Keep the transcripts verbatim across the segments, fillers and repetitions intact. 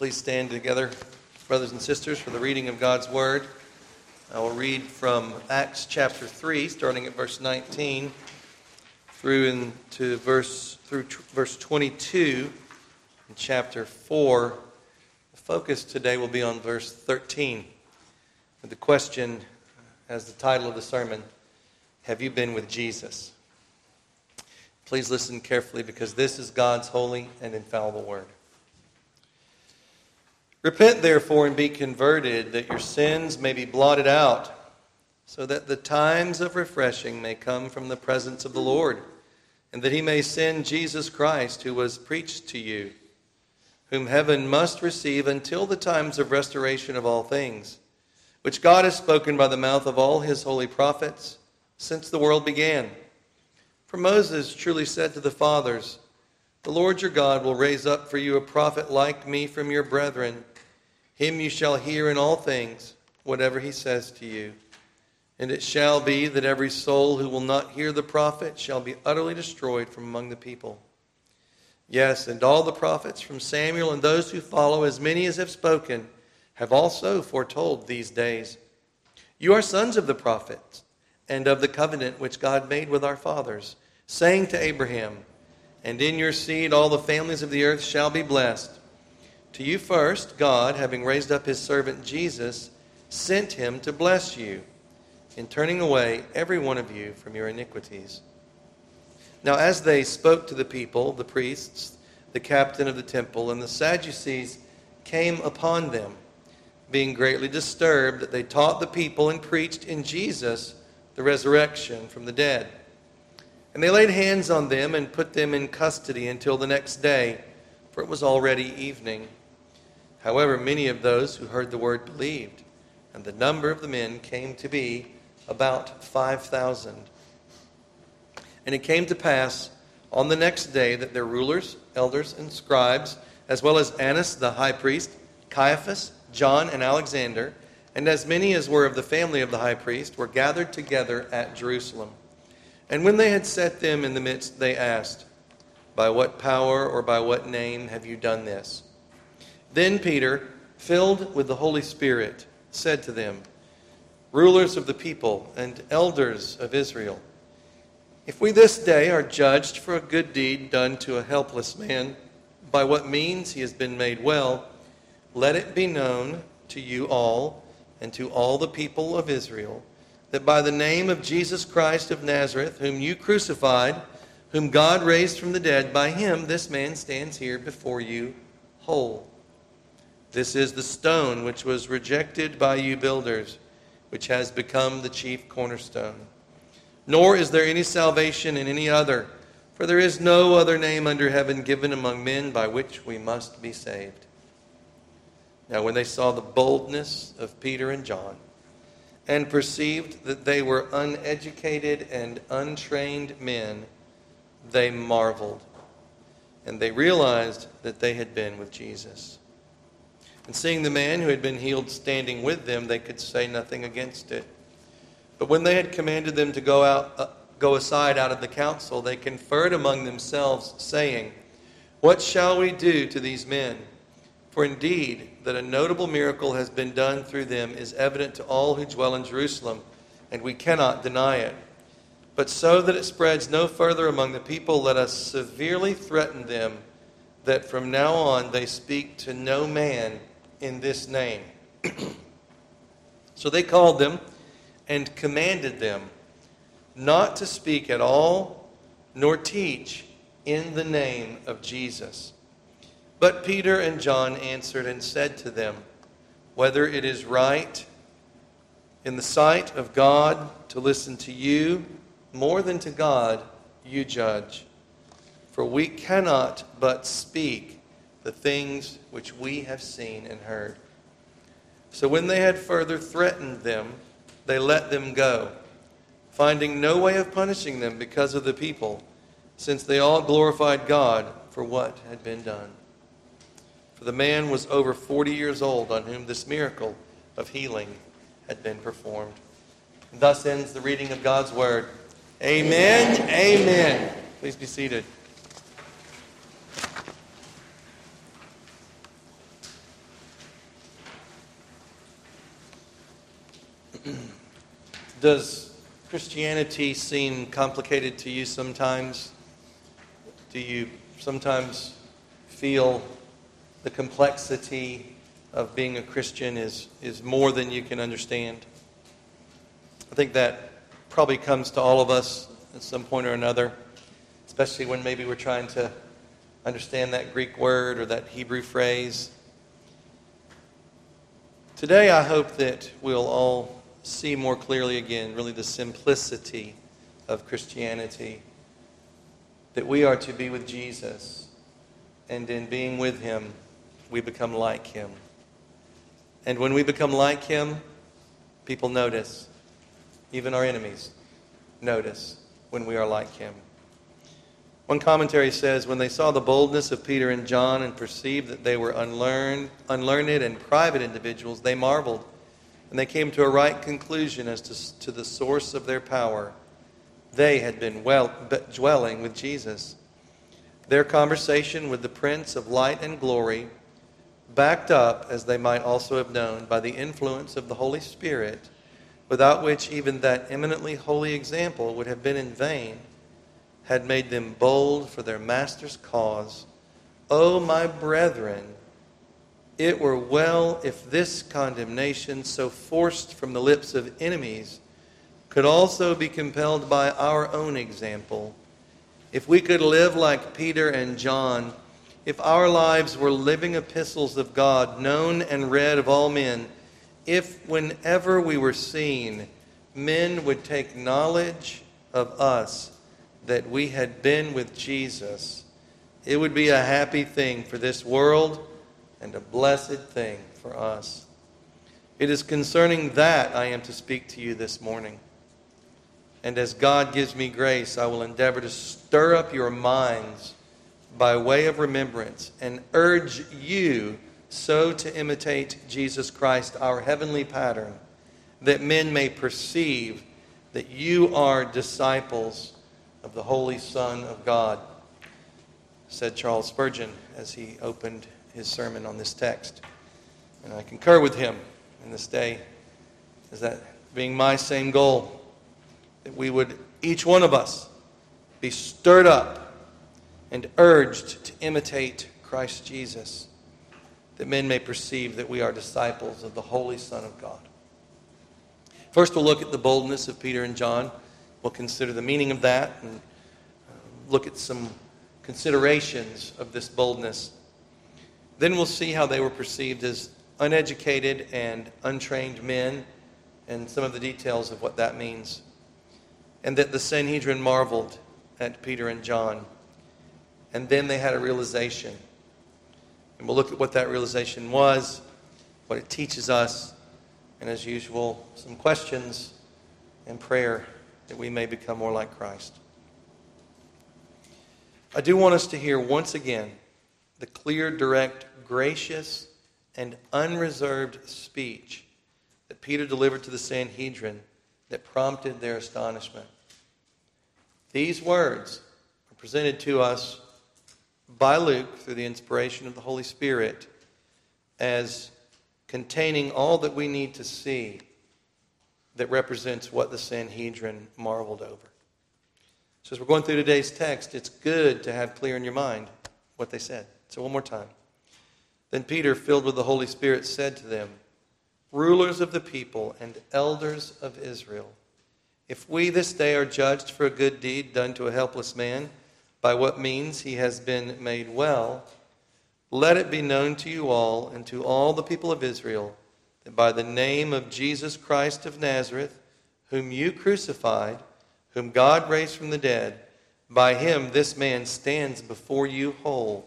Please stand together, brothers and sisters, for the reading of God's Word. I will read from Acts chapter three, starting at verse nineteen, through into verse through t- verse twenty-two, in chapter four. The focus today will be on verse thirteen, with the question as the title of the sermon: Have you been with Jesus? Please listen carefully, because this is God's holy and infallible word. Repent, therefore, and be converted, that your sins may be blotted out, so that the times of refreshing may come from the presence of the Lord, and that he may send Jesus Christ, who was preached to you, whom heaven must receive until the times of restoration of all things, which God has spoken by the mouth of all his holy prophets since the world began. For Moses truly said to the fathers, "The Lord your God will raise up for you a prophet like me from your brethren. Him you shall hear in all things, whatever he says to you. And it shall be that every soul who will not hear the prophet shall be utterly destroyed from among the people. Yes, and all the prophets from Samuel and those who follow, as many as have spoken, have also foretold these days. You are sons of the prophets and of the covenant which God made with our fathers, saying to Abraham, and in your seed all the families of the earth shall be blessed. To you first, God, having raised up his servant Jesus, sent him to bless you, in turning away every one of you from your iniquities." Now as they spoke to the people, the priests, the captain of the temple, and the Sadducees came upon them, being greatly disturbed that they taught the people and preached in Jesus the resurrection from the dead. And they laid hands on them and put them in custody until the next day, for it was already evening. However, many of those who heard the word believed, and the number of the men came to be about five thousand. And it came to pass on the next day that their rulers, elders, and scribes, as well as Annas the high priest, Caiaphas, John, and Alexander, and as many as were of the family of the high priest, were gathered together at Jerusalem. And when they had set them in the midst, they asked, "By what power or by what name have you done this?" Then Peter, filled with the Holy Spirit, said to them, "Rulers of the people and elders of Israel, if we this day are judged for a good deed done to a helpless man, by what means he has been made well, let it be known to you all and to all the people of Israel, that by the name of Jesus Christ of Nazareth, whom you crucified, whom God raised from the dead, by him this man stands here before you whole. This is the stone which was rejected by you builders, which has become the chief cornerstone. Nor is there any salvation in any other, for there is no other name under heaven given among men by which we must be saved." Now when they saw the boldness of Peter and John, and perceived that they were uneducated and untrained men, they marveled, and they realized that they had been with Jesus. And seeing the man who had been healed standing with them, they could say nothing against it. But when they had commanded them to go out, uh, go aside out of the council, they conferred among themselves, saying, "What shall we do to these men? For indeed, that a notable miracle has been done through them is evident to all who dwell in Jerusalem, and we cannot deny it. But so that it spreads no further among the people, let us severely threaten them, that from now on they speak to no man in this name." So they called them and commanded them not to speak at all, nor teach in the name of Jesus. But Peter and John answered and said to them, "Whether it is right in the sight of God to listen to you more than to God, you judge. For we cannot but speak the things which we have seen and heard." So when they had further threatened them, they let them go, finding no way of punishing them because of the people, since they all glorified God for what had been done. For the man was over forty years old, on whom this miracle of healing had been performed. And thus ends the reading of God's word. Amen. Amen. Amen. Please be seated. Does Christianity seem complicated to you sometimes? Do you sometimes feel the complexity of being a Christian is, is more than you can understand? I think that probably comes to all of us at some point or another, especially when maybe we're trying to understand that Greek word or that Hebrew phrase. Today I hope that we'll all see more clearly again really the simplicity of Christianity, that we are to be with Jesus, and in being with him we become like him. And when we become like him, people notice. Even our enemies notice when we are like him. One commentary says, when they saw the boldness of Peter and John and perceived that they were unlearned, unlearned and private individuals, they marveled, and they came to a right conclusion as to, to the source of their power. They had been well, dwelling with Jesus. Their conversation with the Prince of Light and Glory, backed up, as they might also have known, by the influence of the Holy Spirit, without which even that eminently holy example would have been in vain, had made them bold for their master's cause. O my brethren, it were well if this condemnation, so forced from the lips of enemies, could also be compelled by our own example. If we could live like Peter and John, if our lives were living epistles of God, known and read of all men, if whenever we were seen, men would take knowledge of us, that we had been with Jesus, it would be a happy thing for this world and a blessed thing for us. It is concerning that I am to speak to you this morning. And as God gives me grace, I will endeavor to stir up your minds by way of remembrance and urge you so to imitate Jesus Christ, our heavenly pattern, that men may perceive that you are disciples of the Holy Son of God, said Charles Spurgeon as he opened his sermon on this text. And I concur with him in this day, is that being my same goal, that we would, each one of us, be stirred up and urged to imitate Christ Jesus, that men may perceive that we are disciples of the Holy Son of God. First, we'll look at the boldness of Peter and John. We'll consider the meaning of that and look at some considerations of this boldness. Then we'll see how they were perceived as uneducated and untrained men, and some of the details of what that means. And that the Sanhedrin marveled at Peter and John. And then they had a realization. And we'll look at what that realization was, what it teaches us, and as usual, some questions and prayer that we may become more like Christ. I do want us to hear once again the clear, direct, gracious, and unreserved speech that Peter delivered to the Sanhedrin that prompted their astonishment. These words are presented to us by Luke through the inspiration of the Holy Spirit as containing all that we need to see that represents what the Sanhedrin marveled over. So as we're going through today's text, it's good to have clear in your mind what they said. So one more time. Then Peter, filled with the Holy Spirit, said to them, "Rulers of the people and elders of Israel, if we this day are judged for a good deed done to a helpless man, by what means he has been made well, let it be known to you all and to all the people of Israel, that by the name of Jesus Christ of Nazareth, whom you crucified, whom God raised from the dead, by him this man stands before you whole.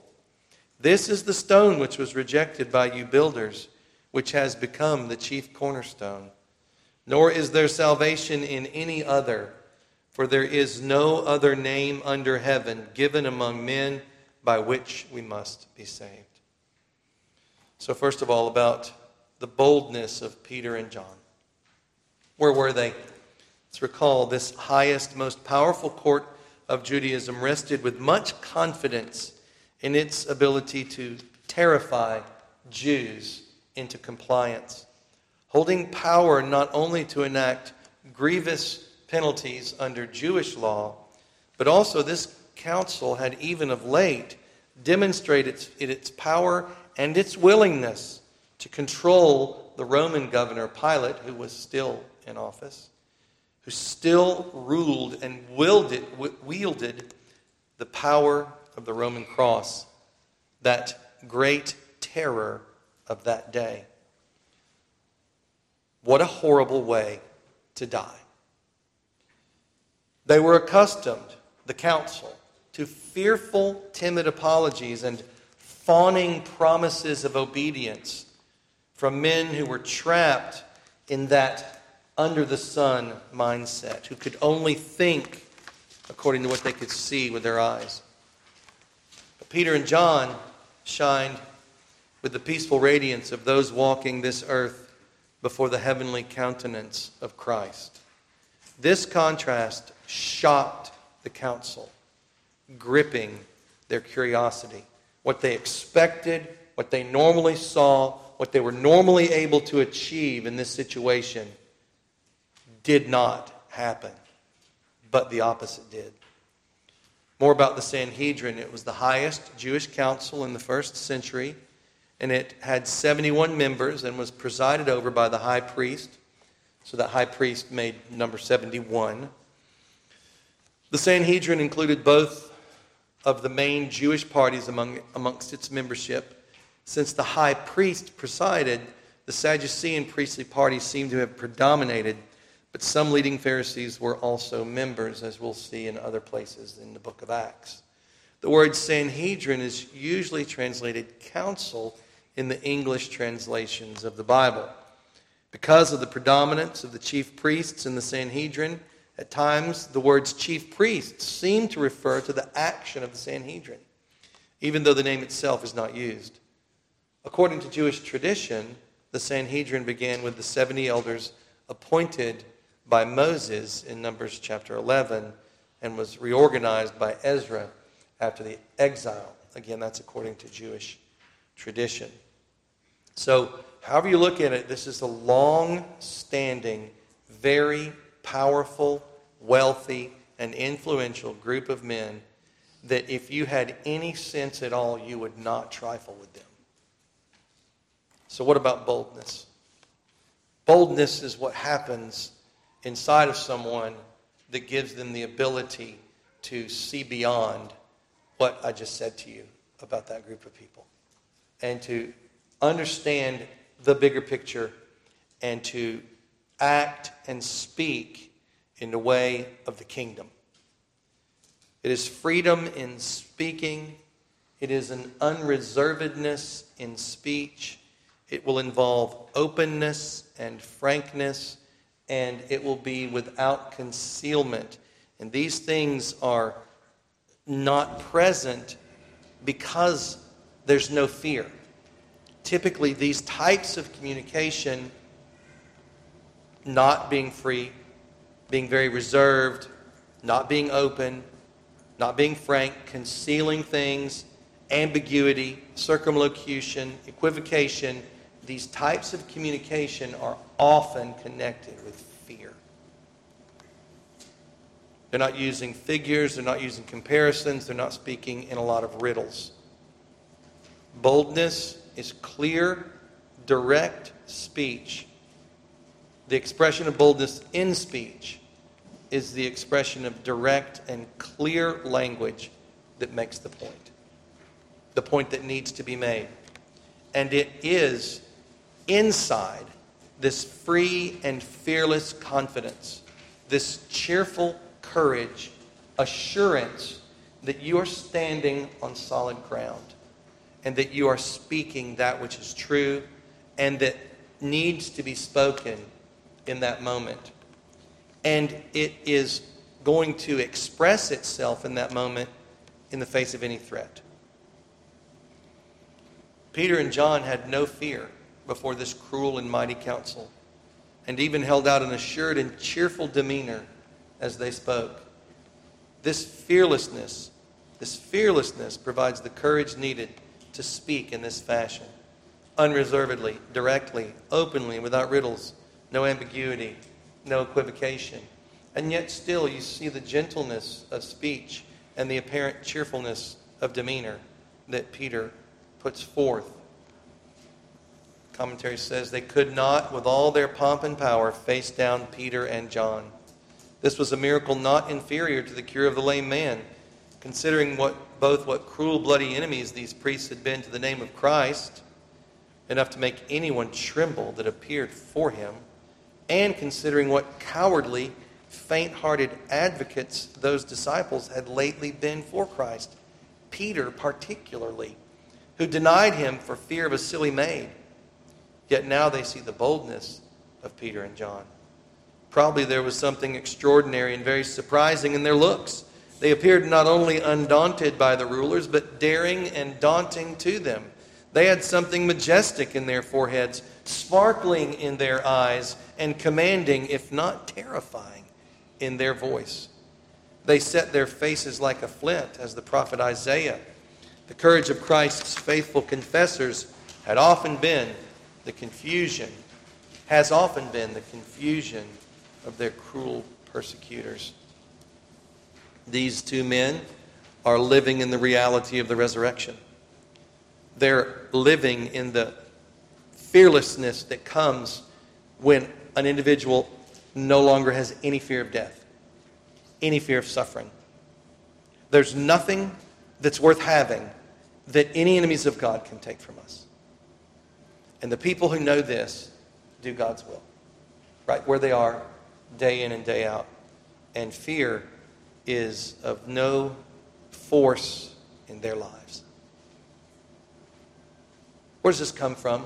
This is the stone which was rejected by you builders, which has become the chief cornerstone. Nor is there salvation in any other, for there is no other name under heaven given among men by which we must be saved." So first of all, about the boldness of Peter and John. Where were they? Let's recall this highest, most powerful court of Judaism rested with much confidence in its ability to terrify Jews into compliance, holding power not only to enact grievous penalties under Jewish law, but also this council had even of late demonstrated its, its power and its willingness to control the Roman governor Pilate, who was still in office, who still ruled and wielded, wielded the power of the Roman cross, that great terror of that day. What a horrible way to die. They were accustomed, the council, to fearful, timid apologies and fawning promises of obedience from men who were trapped in that under-the-sun mindset, who could only think according to what they could see with their eyes. But Peter and John shined with the peaceful radiance of those walking this earth before the heavenly countenance of Christ. This contrast shocked the council, gripping their curiosity. What they expected, what they normally saw, what they were normally able to achieve in this situation did not happen, but the opposite did. More about the Sanhedrin. It was the highest Jewish council in the first century, and it had seventy-one members and was presided over by the high priest. So that high priest made number seventy-one. The Sanhedrin included both of the main Jewish parties among, amongst its membership. Since the high priest presided, the Sadducean priestly party seemed to have predominated, but some leading Pharisees were also members, as we'll see in other places in the book of Acts. The word Sanhedrin is usually translated council in the English translations of the Bible. Because of the predominance of the chief priests in the Sanhedrin, at times the words chief priests seem to refer to the action of the Sanhedrin, even though the name itself is not used. According to Jewish tradition, the Sanhedrin began with the seventy elders appointed by Moses in Numbers chapter eleven and was reorganized by Ezra after the exile. Again, that's according to Jewish tradition. So, however you look at it, this is a long-standing, very powerful, wealthy, and influential group of men that if you had any sense at all, you would not trifle with them. So what about boldness? Boldness is what happens inside of someone that gives them the ability to see beyond what I just said to you about that group of people, and to understand the bigger picture and to act and speak in the way of the kingdom. It is freedom in speaking. It is an unreservedness in speech. It will involve openness and frankness, and it will be without concealment. And these things are not present because there's no fear. Typically, these types of communication, not being free, being very reserved, not being open, not being frank, concealing things, ambiguity, circumlocution, equivocation, these types of communication are often connected with fear. They're not using figures, they're not using comparisons, they're not speaking in a lot of riddles. Boldness is clear, direct speech. The expression of boldness in speech is the expression of direct and clear language that makes the point. The point that needs to be made. And it is inside this free and fearless confidence, this cheerful courage, assurance that you are standing on solid ground and that you are speaking that which is true and that needs to be spoken in that moment. And it is going to express itself in that moment in the face of any threat. Peter and John had no fear before this cruel and mighty council, and even held out an assured and cheerful demeanor as they spoke. This fearlessness, this fearlessness provides the courage needed to speak in this fashion. unreservedly, directly, openly, without riddles, no ambiguity, no equivocation. And yet still you see the gentleness of speech and the apparent cheerfulness of demeanor that Peter puts forth. The commentary says, they could not, with all their pomp and power, face down Peter and John. This was a miracle not inferior to the cure of the lame man, considering what both what cruel, bloody enemies these priests had been to the name of Christ, enough to make anyone tremble that appeared for him, and considering what cowardly, faint-hearted advocates those disciples had lately been for Christ, Peter particularly, who denied him for fear of a silly maid. Yet now they see the boldness of Peter and John. Probably there was something extraordinary and very surprising in their looks. They appeared not only undaunted by the rulers, but daring and daunting to them. They had something majestic in their foreheads, sparkling in their eyes, and commanding, if not terrifying, in their voice. They set their faces like a flint, as the prophet Isaiah. The courage of Christ's faithful confessors had often been the confusion, has often been the confusion of their cruel persecutors. These two men are living in the reality of the resurrection. They're living in the fearlessness that comes when an individual no longer has any fear of death, any fear of suffering. There's nothing that's worth having that any enemies of God can take from us. And the people who know this do God's will, right where they are, day in and day out. And fear is of no force in their lives. Where does this come from?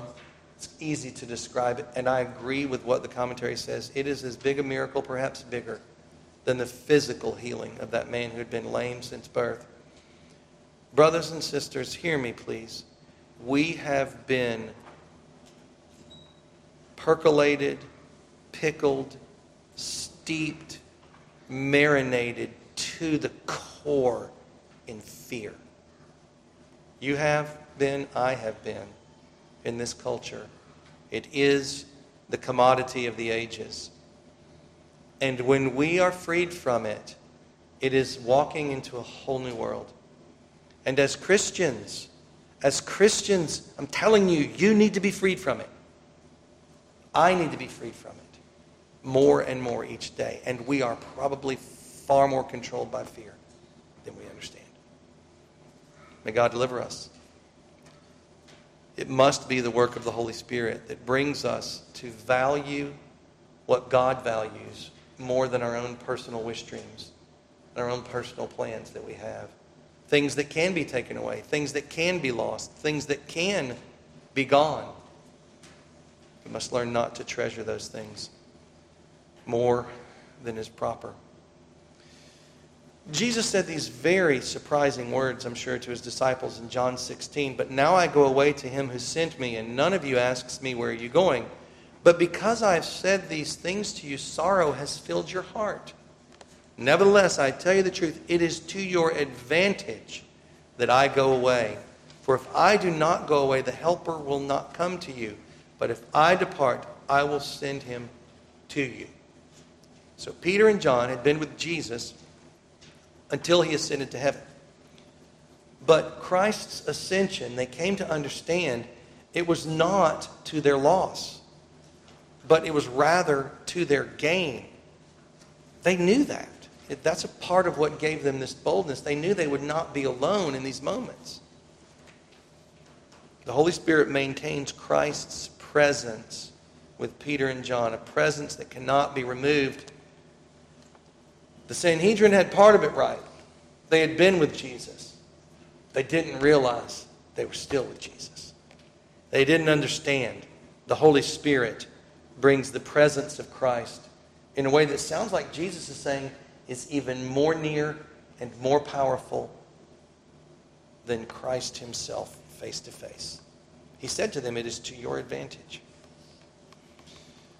It's easy to describe it, and I agree with what the commentary says. It is as big a miracle, perhaps bigger, than the physical healing of that man who had been lame since birth. Brothers and sisters, hear me, please. We have been percolated, pickled, steeped, marinated to the core in fear. You have been, I have been. In this culture, it is the commodity of the ages. And when we are freed from it, it is walking into a whole new world. And as Christians, as Christians, I'm telling you, you need to be freed from it. I need to be freed from it more and more each day. And we are probably far more controlled by fear than we understand. May God deliver us. It must be the work of the Holy Spirit that brings us to value what God values more than our own personal wish dreams, and our own personal plans that we have. Things that can be taken away, things that can be lost, things that can be gone. We must learn not to treasure those things more than is proper. Jesus said these very surprising words, I'm sure, to his disciples in John sixteen. But now I go away to him who sent me, and none of you asks me, where are you going? But because I have said these things to you, sorrow has filled your heart. Nevertheless, I tell you the truth, it is to your advantage that I go away. For if I do not go away, the Helper will not come to you. But if I depart, I will send him to you. So Peter and John had been with Jesus until he ascended to heaven. But Christ's ascension, they came to understand, it was not to their loss, but it was rather to their gain. They knew that. That's a part of what gave them this boldness. They knew they would not be alone in these moments. The Holy Spirit maintains Christ's presence with Peter and John, a presence that cannot be removed. The Sanhedrin had part of it right. They had been with Jesus. They didn't realize they were still with Jesus. They didn't understand. The Holy Spirit brings the presence of Christ in a way that sounds like Jesus is saying is even more near and more powerful than Christ himself face to face. He said to them, it is to your advantage.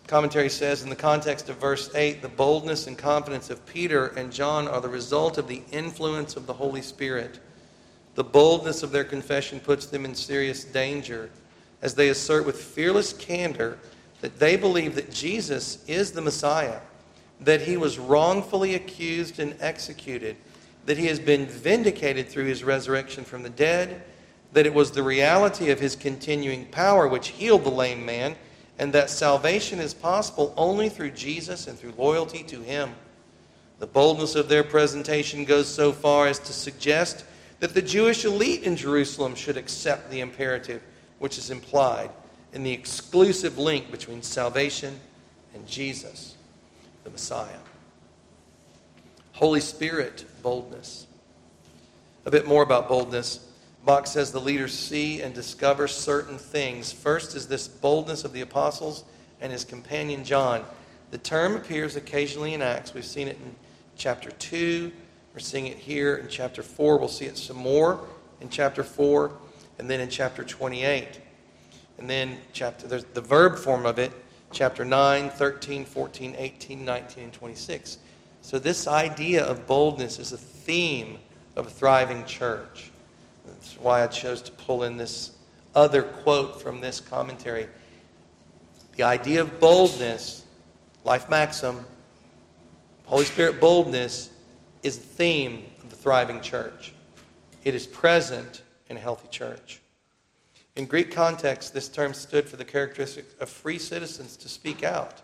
Commentary says, in the context of verse eight, the boldness and confidence of Peter and John are the result of the influence of the Holy Spirit. The boldness of their confession puts them in serious danger. as they assert with fearless candor that they believe that Jesus is the Messiah, that he was wrongfully accused and executed, that he has been vindicated through his resurrection from the dead, that it was the reality of his continuing power which healed the lame man, and that salvation is possible only through Jesus and through loyalty to him. The boldness of their presentation goes so far as to suggest that the Jewish elite in Jerusalem should accept the imperative which is implied in the exclusive link between salvation and Jesus, the Messiah. Holy Spirit boldness. A bit more about boldness. Bach says the leaders see and discover certain things. First is this boldness of the apostles and his companion John. The term appears occasionally in Acts. We've seen it in chapter two. We're seeing it here in chapter four. We'll see it some more in chapter four and then in chapter twenty-eight. And then chapter there's the verb form of it, chapter nine, thirteen, fourteen, eighteen, nineteen, and twenty-six. So this idea of boldness is a theme of a thriving church. That's why I chose to pull in this other quote from this commentary. The idea of boldness, life maxim, Holy Spirit boldness, is the theme of the thriving church. It is present in a healthy church. In Greek context, this term stood for the characteristic of free citizens to speak out.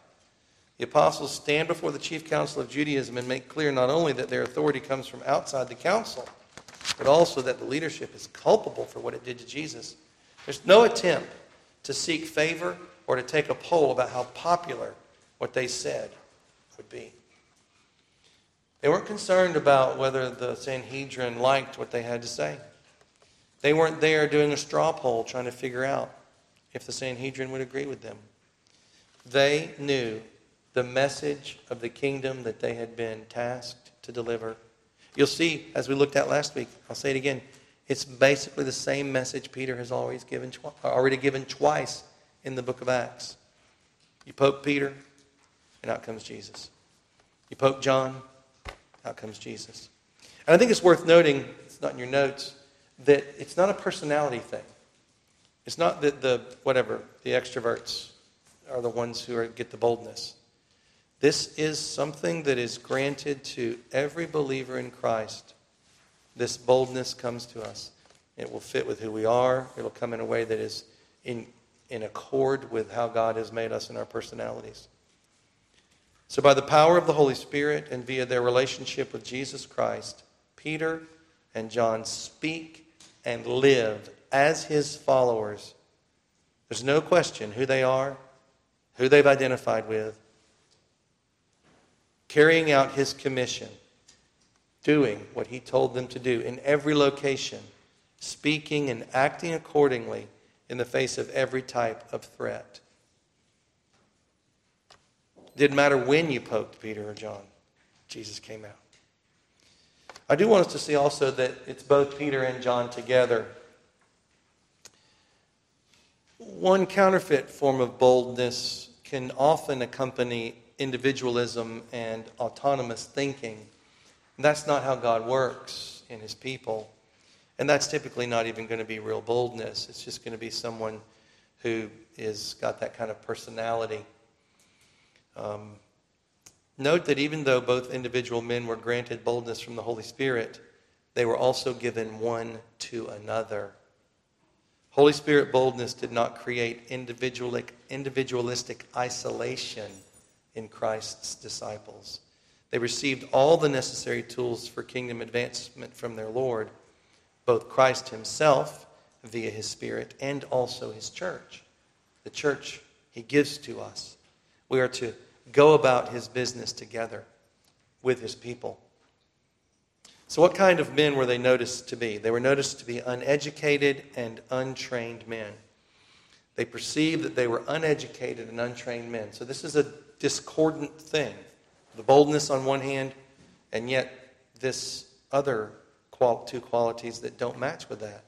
The apostles stand before the chief council of Judaism and make clear not only that their authority comes from outside the council, but also that the leadership is culpable for what it did to Jesus. There's no attempt to seek favor or to take a poll about how popular what they said would be. They weren't concerned about whether the Sanhedrin liked what they had to say. They weren't there doing a straw poll trying to figure out if the Sanhedrin would agree with them. They knew the message of the kingdom that they had been tasked to deliver. You'll see, as we looked at last week, I'll say it again, it's basically the same message Peter has always given, already given twice in the book of Acts. You poke Peter, and out comes Jesus. You poke John, out comes Jesus. And I think it's worth noting, it's not in your notes, that it's not a personality thing. It's not that the, whatever, the extroverts are the ones who are, get the boldness. This is something that is granted to every believer in Christ. This boldness comes to us. It will fit with who we are. It will come in a way that is in, in accord with how God has made us in our personalities. So by the power of the Holy Spirit and via their relationship with Jesus Christ, Peter and John speak and live as his followers. There's no question who they are, who they've identified with, carrying out his commission, doing what he told them to do in every location, speaking and acting accordingly in the face of every type of threat. It didn't matter when you poked Peter or John, Jesus came out. I do want us to see also that it's both Peter and John together. One counterfeit form of boldness can often accompany individualism and autonomous thinking. And that's not how God works in his people. And that's typically not even going to be real boldness. It's just going to be someone who is got that kind of personality. Um, note that even though both individual men were granted boldness from the Holy Spirit, they were also given one to another. Holy Spirit boldness did not create individualistic, individualistic isolation in Christ's disciples. They received all the necessary tools for kingdom advancement from their Lord, both Christ himself via his Spirit and also his church. The church he gives to us. We are to go about his business together with his people. So what kind of men were they noticed to be? They were noticed to be uneducated and untrained men. They perceived that they were uneducated and untrained men. So this is a discordant thing. The boldness on one hand, and yet this other two qualities that don't match with that.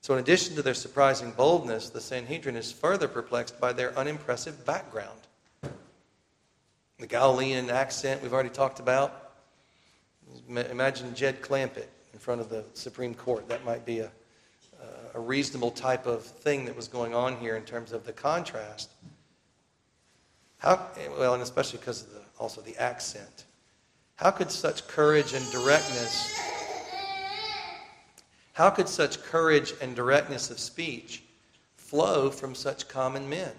So in addition to their surprising boldness, the Sanhedrin is further perplexed by their unimpressive background. The Galilean accent we've already talked about. Imagine Jed Clampett in front of the Supreme Court. That might be a, a reasonable type of thing that was going on here in terms of the contrast. How, well, and especially because of the, also the accent. How could such courage and directness, how could such courage and directness of speech flow from such common men?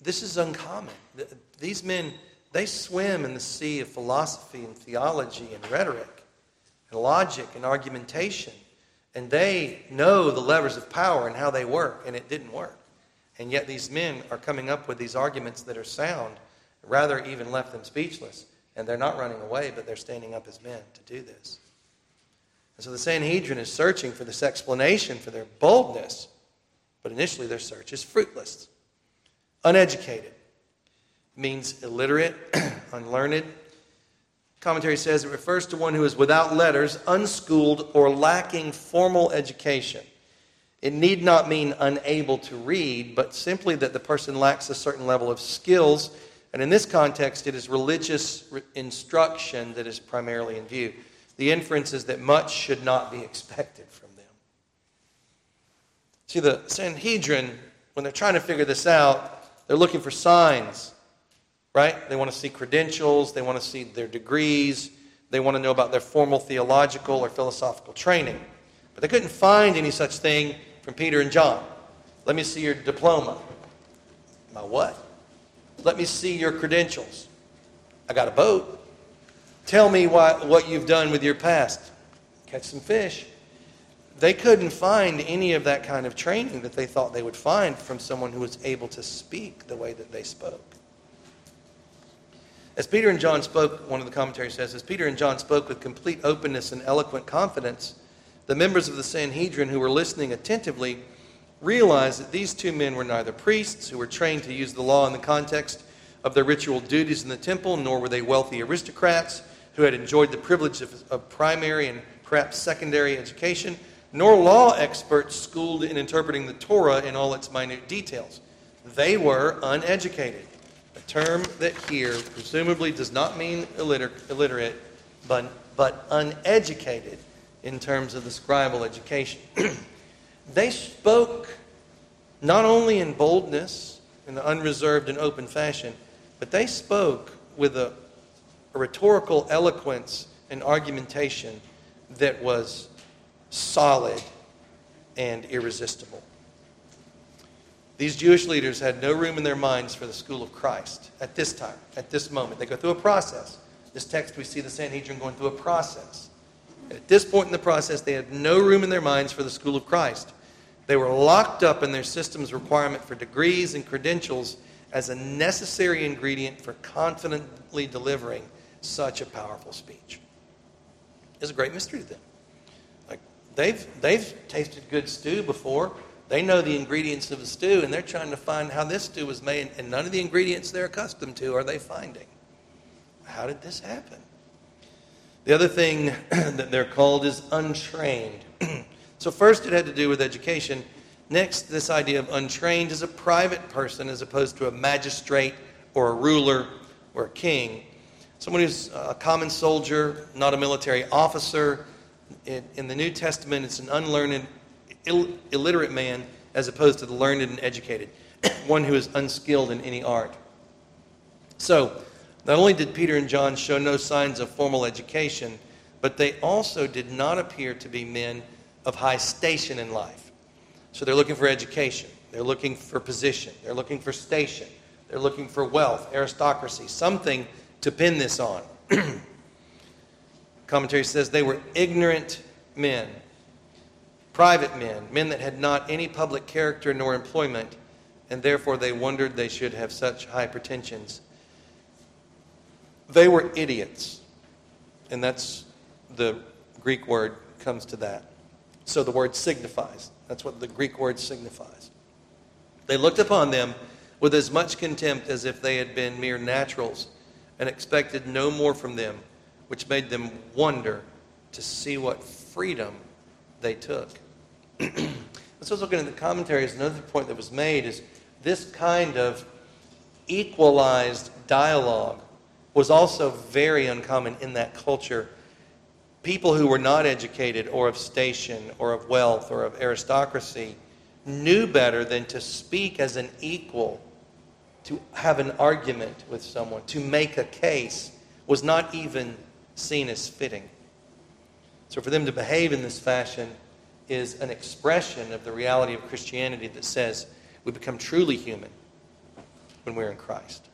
This is uncommon. These men, they swim in the sea of philosophy and theology and rhetoric and logic and argumentation. And they know the levers of power and how they work, and it didn't work. And yet these men are coming up with these arguments that are sound, rather even left them speechless. And they're not running away, but they're standing up as men to do this. And so the Sanhedrin is searching for this explanation for their boldness. But initially their search is fruitless. Uneducated means illiterate, unlearned. Commentary says it refers to one who is without letters, unschooled, or lacking formal education. It need not mean unable to read, but simply that the person lacks a certain level of skills. And in this context, it is religious instruction that is primarily in view. The inference is that much should not be expected from them. See, the Sanhedrin, when they're trying to figure this out, they're looking for signs, right? They want to see credentials. They want to see their degrees. They want to know about their formal theological or philosophical training. But they couldn't find any such thing from Peter and John. Let me see your diploma. My what? Let me see your credentials. I got a boat. Tell me why, what you've done with your past. Catch some fish. They couldn't find any of that kind of training that they thought they would find from someone who was able to speak the way that they spoke. As Peter and John spoke, one of the commentaries says, as Peter and John spoke with complete openness and eloquent confidence, the members of the Sanhedrin who were listening attentively realized that these two men were neither priests who were trained to use the law in the context of their ritual duties in the temple, nor were they wealthy aristocrats who had enjoyed the privilege of, of primary and perhaps secondary education, nor law experts schooled in interpreting the Torah in all its minute details. They were uneducated, a term that here presumably does not mean illiterate, but, but uneducated, in terms of the scribal education. They spoke not only in boldness, in the unreserved and open fashion, but they spoke with a, a rhetorical eloquence and argumentation that was solid and irresistible. These Jewish leaders had no room in their minds for the school of Christ at this time, at this moment. They go through a process. This text, we see the Sanhedrin going through a process. At this point in the process, they had no room in their minds for the school of Christ. They were locked up in their system's requirement for degrees and credentials as a necessary ingredient for confidently delivering such a powerful speech. It's a great mystery to them. Like they've they've tasted good stew before. They know the ingredients of a stew, and they're trying to find how this stew was made, and none of the ingredients they're accustomed to are they finding. How did this happen? The other thing that they're called is untrained. So first it had to do with education. Next, this idea of untrained is a private person as opposed to a magistrate or a ruler or a king. Someone who's a common soldier, not a military officer. In, in the New Testament, it's an unlearned, ill, illiterate man as opposed to the learned and educated. One who is unskilled in any art. So, not only did Peter and John show no signs of formal education, but they also did not appear to be men of high station in life. So they're looking for education. They're looking for position. They're looking for station. They're looking for wealth, aristocracy, something to pin this on. Commentary says they were ignorant men, private men, men that had not any public character nor employment, and therefore they wondered they should have such high pretensions. They were idiots. And that's the Greek word comes to that. So the word signifies. That's what the Greek word signifies. They looked upon them with as much contempt as if they had been mere naturals and expected no more from them, which made them wonder to see what freedom they took. So I was looking at the commentaries. Another point that was made is this kind of equalized dialogue was also very uncommon in that culture. people who were not educated or of station or of wealth or of aristocracy knew better than to speak as an equal, to have an argument with someone, to make a case, was not even seen as fitting. So for them to behave in this fashion is an expression of the reality of Christianity that says we become truly human when we're in Christ.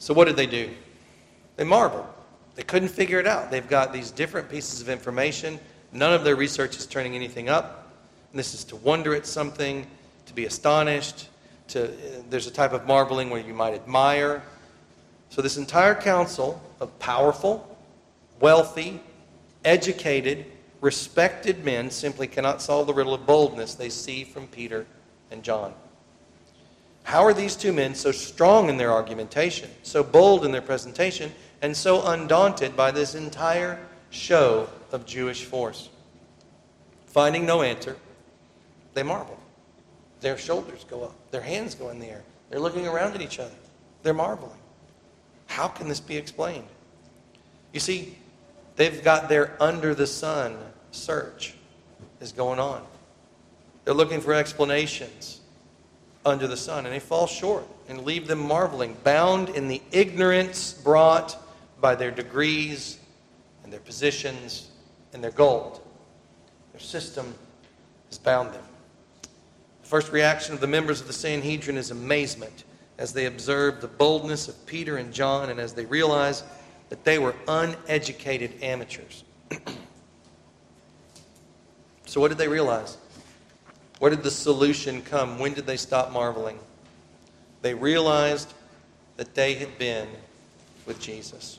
So what did they do? They marveled. They couldn't figure it out. They've got these different pieces of information. None of their research is turning anything up. And this is to wonder at something, to be astonished. To, there's a type of marveling where you might admire. So this entire council of powerful, wealthy, educated, respected men simply cannot solve the riddle of boldness they see from Peter and John. How are these two men so strong in their argumentation, so bold in their presentation, and so undaunted by this entire show of Jewish force? Finding no answer, they marvel. Their shoulders go up. Their hands go in the air. They're looking around at each other. They're marveling. How can this be explained? You see, they've got their under the sun search is going on. They're looking for explanations under the sun, and they fall short and leave them marveling, bound in the ignorance brought by their degrees and their positions and their gold. Their system has bound them. The first reaction of the members of the Sanhedrin is amazement as they observe the boldness of Peter and John, and as they realize that they were uneducated amateurs. So what did they realize? Where did the solution come? When did they stop marveling? They realized that they had been with Jesus.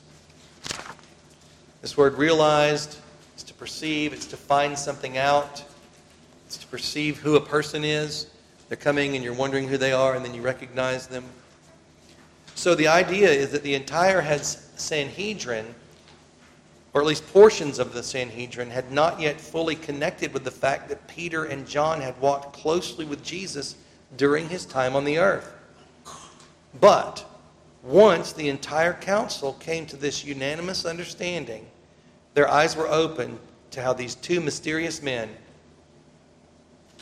This word realized is to perceive, it's to find something out, it's to perceive who a person is. They're coming and you're wondering who they are, and then you recognize them. So the idea is that the entire Sanhedrin, or at least portions of the Sanhedrin, had not yet fully connected with the fact that Peter and John had walked closely with Jesus during his time on the earth. But once the entire council came to this unanimous understanding, their eyes were opened to how these two mysterious men,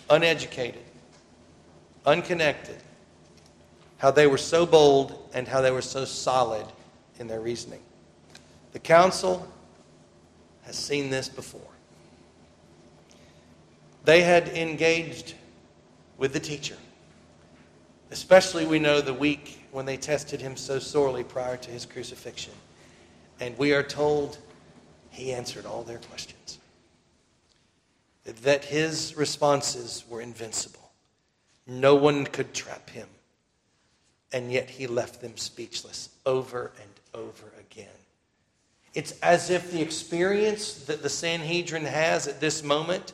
uneducated, unconnected, how they were so bold and how they were so solid in their reasoning. The council has seen this before. They had engaged with the teacher. Especially, we know, the week when they tested him so sorely prior to his crucifixion. And we are told he answered all their questions. That his responses were invincible. No one could trap him. And yet he left them speechless over and over again. It's as if the experience that the Sanhedrin has at this moment,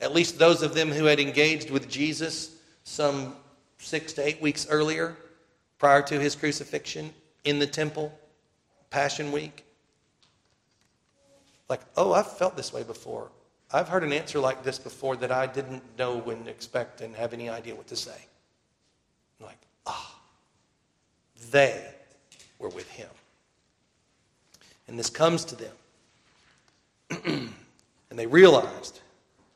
at least those of them who had engaged with Jesus some six to eight weeks earlier, prior to his crucifixion in the temple, Passion Week. Like, oh, I've felt this way before. I've heard an answer like this before that I didn't know, wouldn't expect, and have any idea what to say. I'm like, ah, they were with him. And this comes to them. And they realized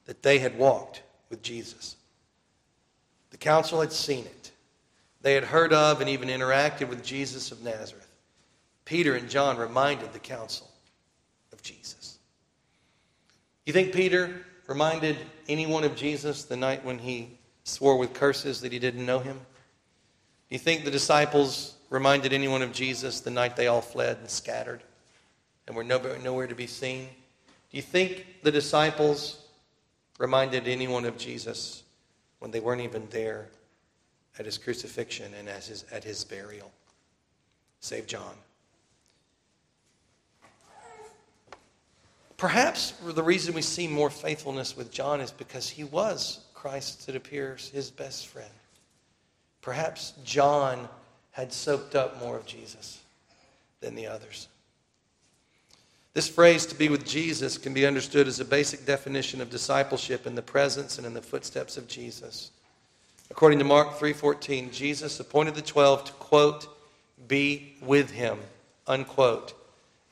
that they had walked with Jesus. The council had seen it. They had heard of and even interacted with Jesus of Nazareth. Peter and John reminded the council of Jesus. You think Peter reminded anyone of Jesus the night when he swore with curses that he didn't know him? You think the disciples reminded anyone of Jesus the night they all fled and scattered? And were nowhere, nowhere to be seen? Do you think the disciples reminded anyone of Jesus when they weren't even there at his crucifixion and as his, at his burial? Save John. Perhaps the reason we see more faithfulness with John is because he was Christ, it appears, his best friend. Perhaps John had soaked up more of Jesus than the others. This phrase, to be with Jesus, can be understood as a basic definition of discipleship in the presence and in the footsteps of Jesus. According to Mark three fourteen, Jesus appointed the twelve to, quote, be with him, unquote,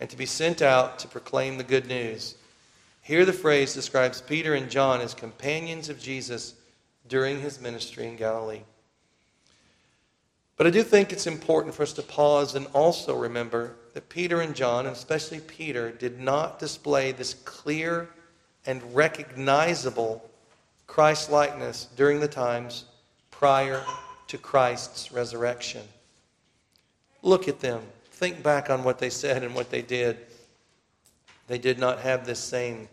and to be sent out to proclaim the good news. Here the phrase describes Peter and John as companions of Jesus during his ministry in Galilee. But I do think it's important for us to pause and also remember that Peter and John, and especially Peter, did not display this clear and recognizable Christ-likeness during the times prior to Christ's resurrection. Look at them. Think back on what they said and what they did. They did not have this same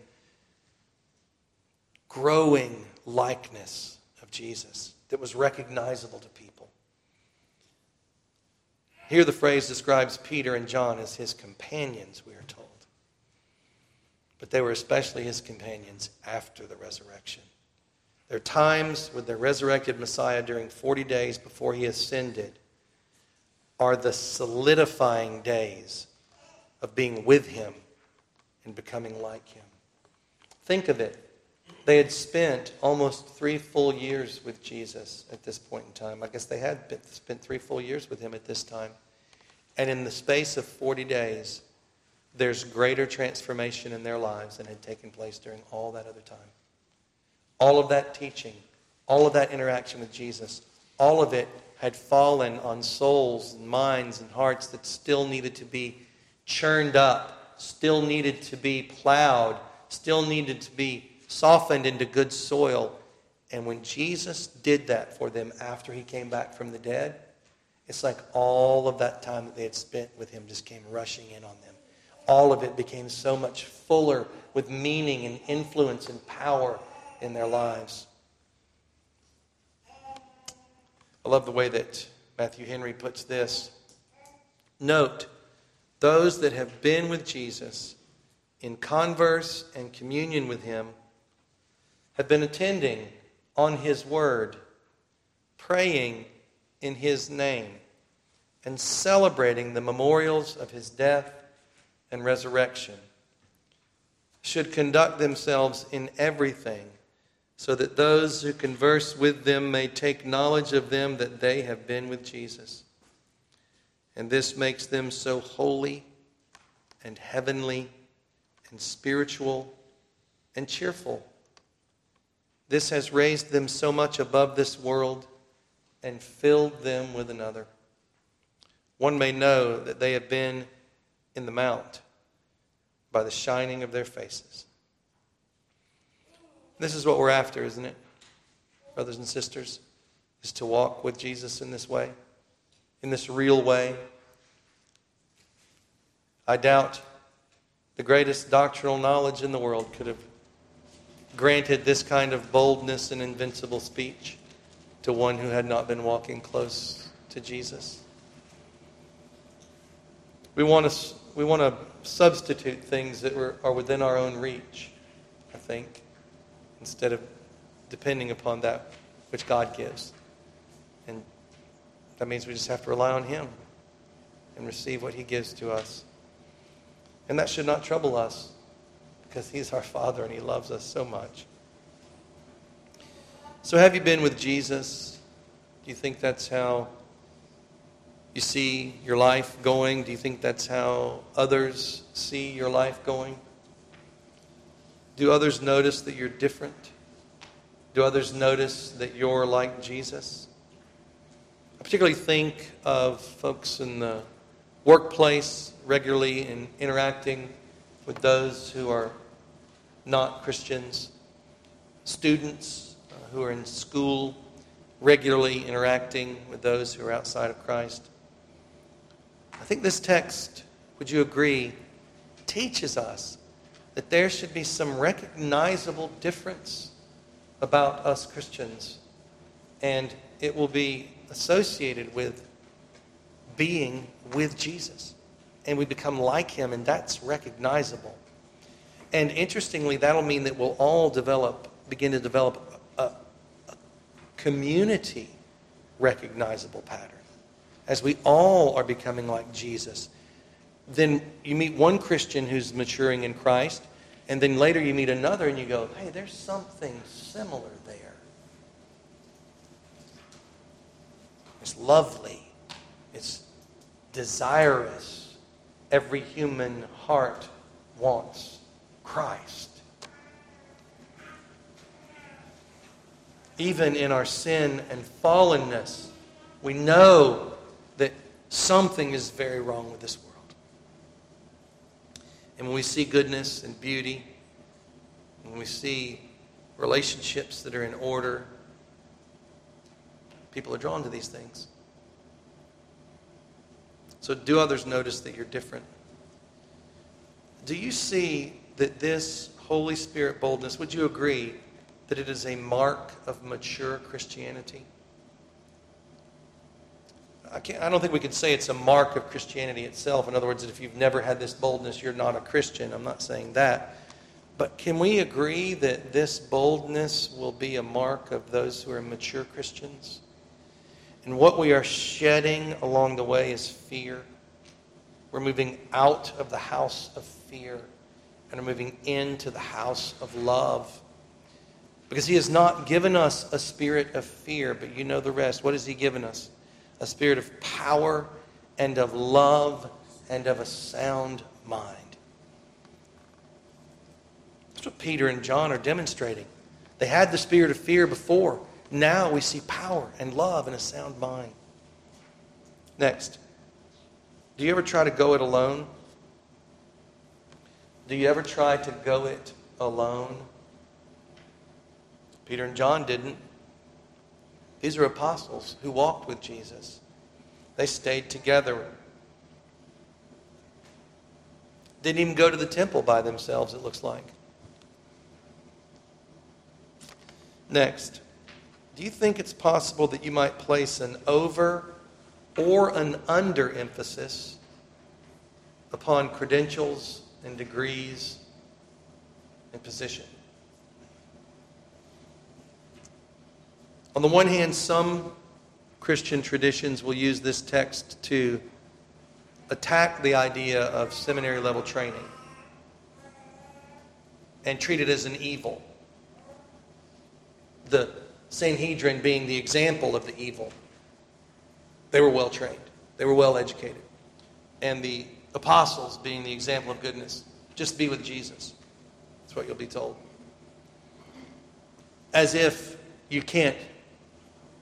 growing likeness of Jesus that was recognizable to people. Here the phrase describes Peter and John as his companions, we are told. But they were especially his companions after the resurrection. Their times with their resurrected Messiah during forty days before he ascended are the solidifying days of being with him and becoming like him. Think of it. They had spent almost three full years with Jesus at this point in time. I guess they had been, spent three full years with him at this time. And in the space of forty days, there's greater transformation in their lives than had taken place during all that other time. All of that teaching, all of that interaction with Jesus, all of it had fallen on souls and minds and hearts that still needed to be churned up, still needed to be plowed, still needed to be softened into good soil. And when Jesus did that for them after he came back from the dead, it's like all of that time that they had spent with him just came rushing in on them. All of it became so much fuller with meaning and influence and power in their lives. I love the way that Matthew Henry puts this. Note, those that have been with Jesus in converse and communion with him have been attending on his word, praying in his name, and celebrating the memorials of his death and resurrection, should conduct themselves in everything so that those who converse with them may take knowledge of them that they have been with Jesus. And this makes them so holy and heavenly and spiritual and cheerful. This has raised them so much above this world and filled them with another. One may know that they have been in the mount by the shining of their faces. This is what we're after, isn't it, brothers and sisters? Is to walk with Jesus in this way, in this real way. I doubt the greatest doctrinal knowledge in the world could have granted this kind of boldness and invincible speech to one who had not been walking close to Jesus. We want to, we want to substitute things that were, are within our own reach, I think, instead of depending upon that which God gives. And that means we just have to rely on him and receive what he gives to us. And that should not trouble us, because he's our Father and he loves us so much. So have you been with Jesus? Do you think that's how you see your life going? Do you think that's how others see your life going? Do others notice that you're different? Do others notice that you're like Jesus? I particularly think of folks in the workplace regularly and interacting with those who are not Christians, students who are in school regularly interacting with those who are outside of Christ. I think this text, would you agree, teaches us that there should be some recognizable difference about us Christians, and it will be associated with being with Jesus, and we become like him, and that's recognizable. And interestingly, that'll mean that we'll all develop, begin to develop a, a community recognizable pattern. As we all are becoming like Jesus, then you meet one Christian who's maturing in Christ, and then later you meet another and you go, hey, there's something similar there. It's lovely. It's desirous. Every human heart wants Christ. Even in our sin and fallenness, we know that something is very wrong with this world. And when we see goodness and beauty, when we see relationships that are in order, people are drawn to these things. So do others notice that you're different? Do you see that this Holy Spirit boldness, would you agree that it is a mark of mature Christianity? I, can't, I don't think we can say it's a mark of Christianity itself. In other words, that if you've never had this boldness, you're not a Christian. I'm not saying that. But can we agree that this boldness will be a mark of those who are mature Christians? And what we are shedding along the way is fear. We're moving out of the house of fear and are moving into the house of love. Because he has not given us a spirit of fear, but you know the rest. What has he given us? A spirit of power and of love and of a sound mind. That's what Peter and John are demonstrating. They had the spirit of fear before. Now we see power and love and a sound mind. Next. Do you ever try to go it alone? Do you ever try to go it alone? Peter and John didn't. These are apostles who walked with Jesus. They stayed together. Didn't even go to the temple by themselves, it looks like. Next. Do you think it's possible that you might place an over or an under emphasis upon credentials and degrees and position? On the one hand, some Christian traditions will use this text to attack the idea of seminary level training and treat it as an evil. The Sanhedrin being the example of the evil. They were well trained. They were well educated. And the apostles being the example of goodness. Just be with Jesus. That's what you'll be told. As if you can't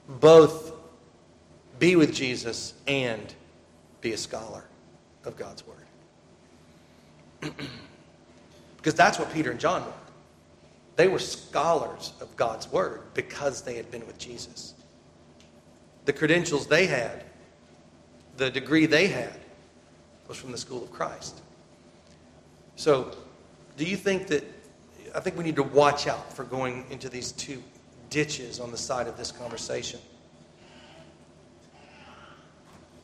both be with Jesus and be a scholar of God's Word. Because that's what Peter and John were. They were scholars of God's Word because they had been with Jesus. The credentials they had, the degree they had, was from the school of Christ. So, do you think that, I think we need to watch out for going into these two ditches on the side of this conversation.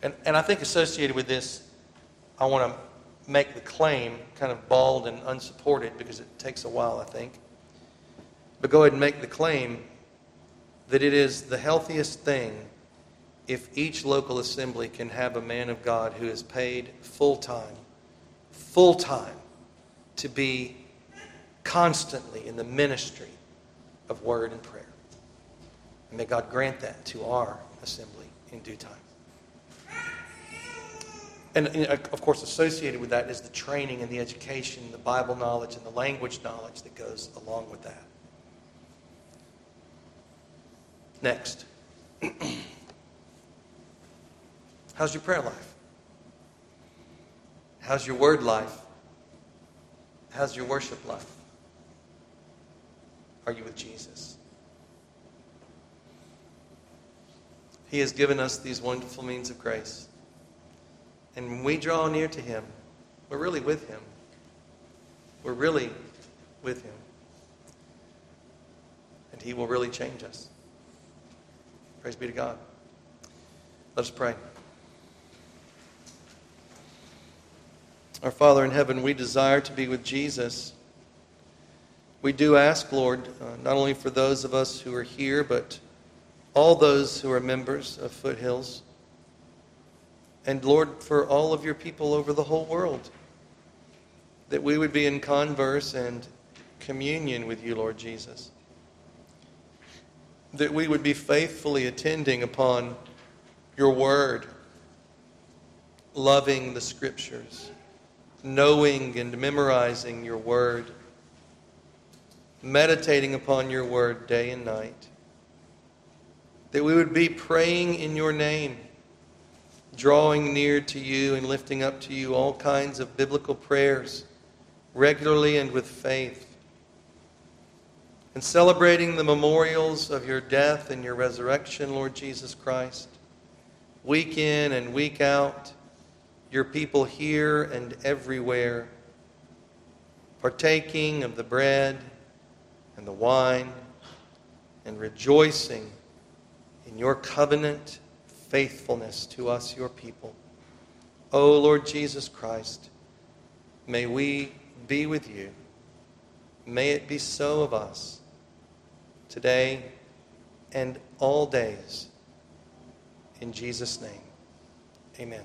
And, and I think associated with this, I want to make the claim kind of bald and unsupported because it takes a while, I think. But go ahead and make the claim that it is the healthiest thing if each local assembly can have a man of God who is paid full-time, full-time to be constantly in the ministry of word and prayer. And may God grant that to our assembly in due time. And, and of course, associated with that is the training and the education, the Bible knowledge and the language knowledge that goes along with that. Next. How's your prayer life? How's your word life? How's your worship life? Are you with Jesus? He has given us these wonderful means of grace. And when we draw near to Him, we're really with Him. We're really with Him. And He will really change us. Praise be to God. Let us pray. Our Father in heaven, we desire to be with Jesus. We do ask, Lord, uh, not only for those of us who are here, but all those who are members of Foothills. And Lord, for all of your people over the whole world, that we would be in converse and communion with you, Lord Jesus. That we would be faithfully attending upon your word, loving the scriptures, knowing and memorizing your word, meditating upon your word day and night, that we would be praying in your name, drawing near to you and lifting up to you all kinds of biblical prayers, regularly and with faith, and celebrating the memorials of your death and your resurrection, Lord Jesus Christ, week in and week out, your people here and everywhere, partaking of the bread and the wine and rejoicing in your covenant faithfulness to us, your people. O Lord Jesus Christ, may we be with you. May it be so of us today and all days. In Jesus' name, amen.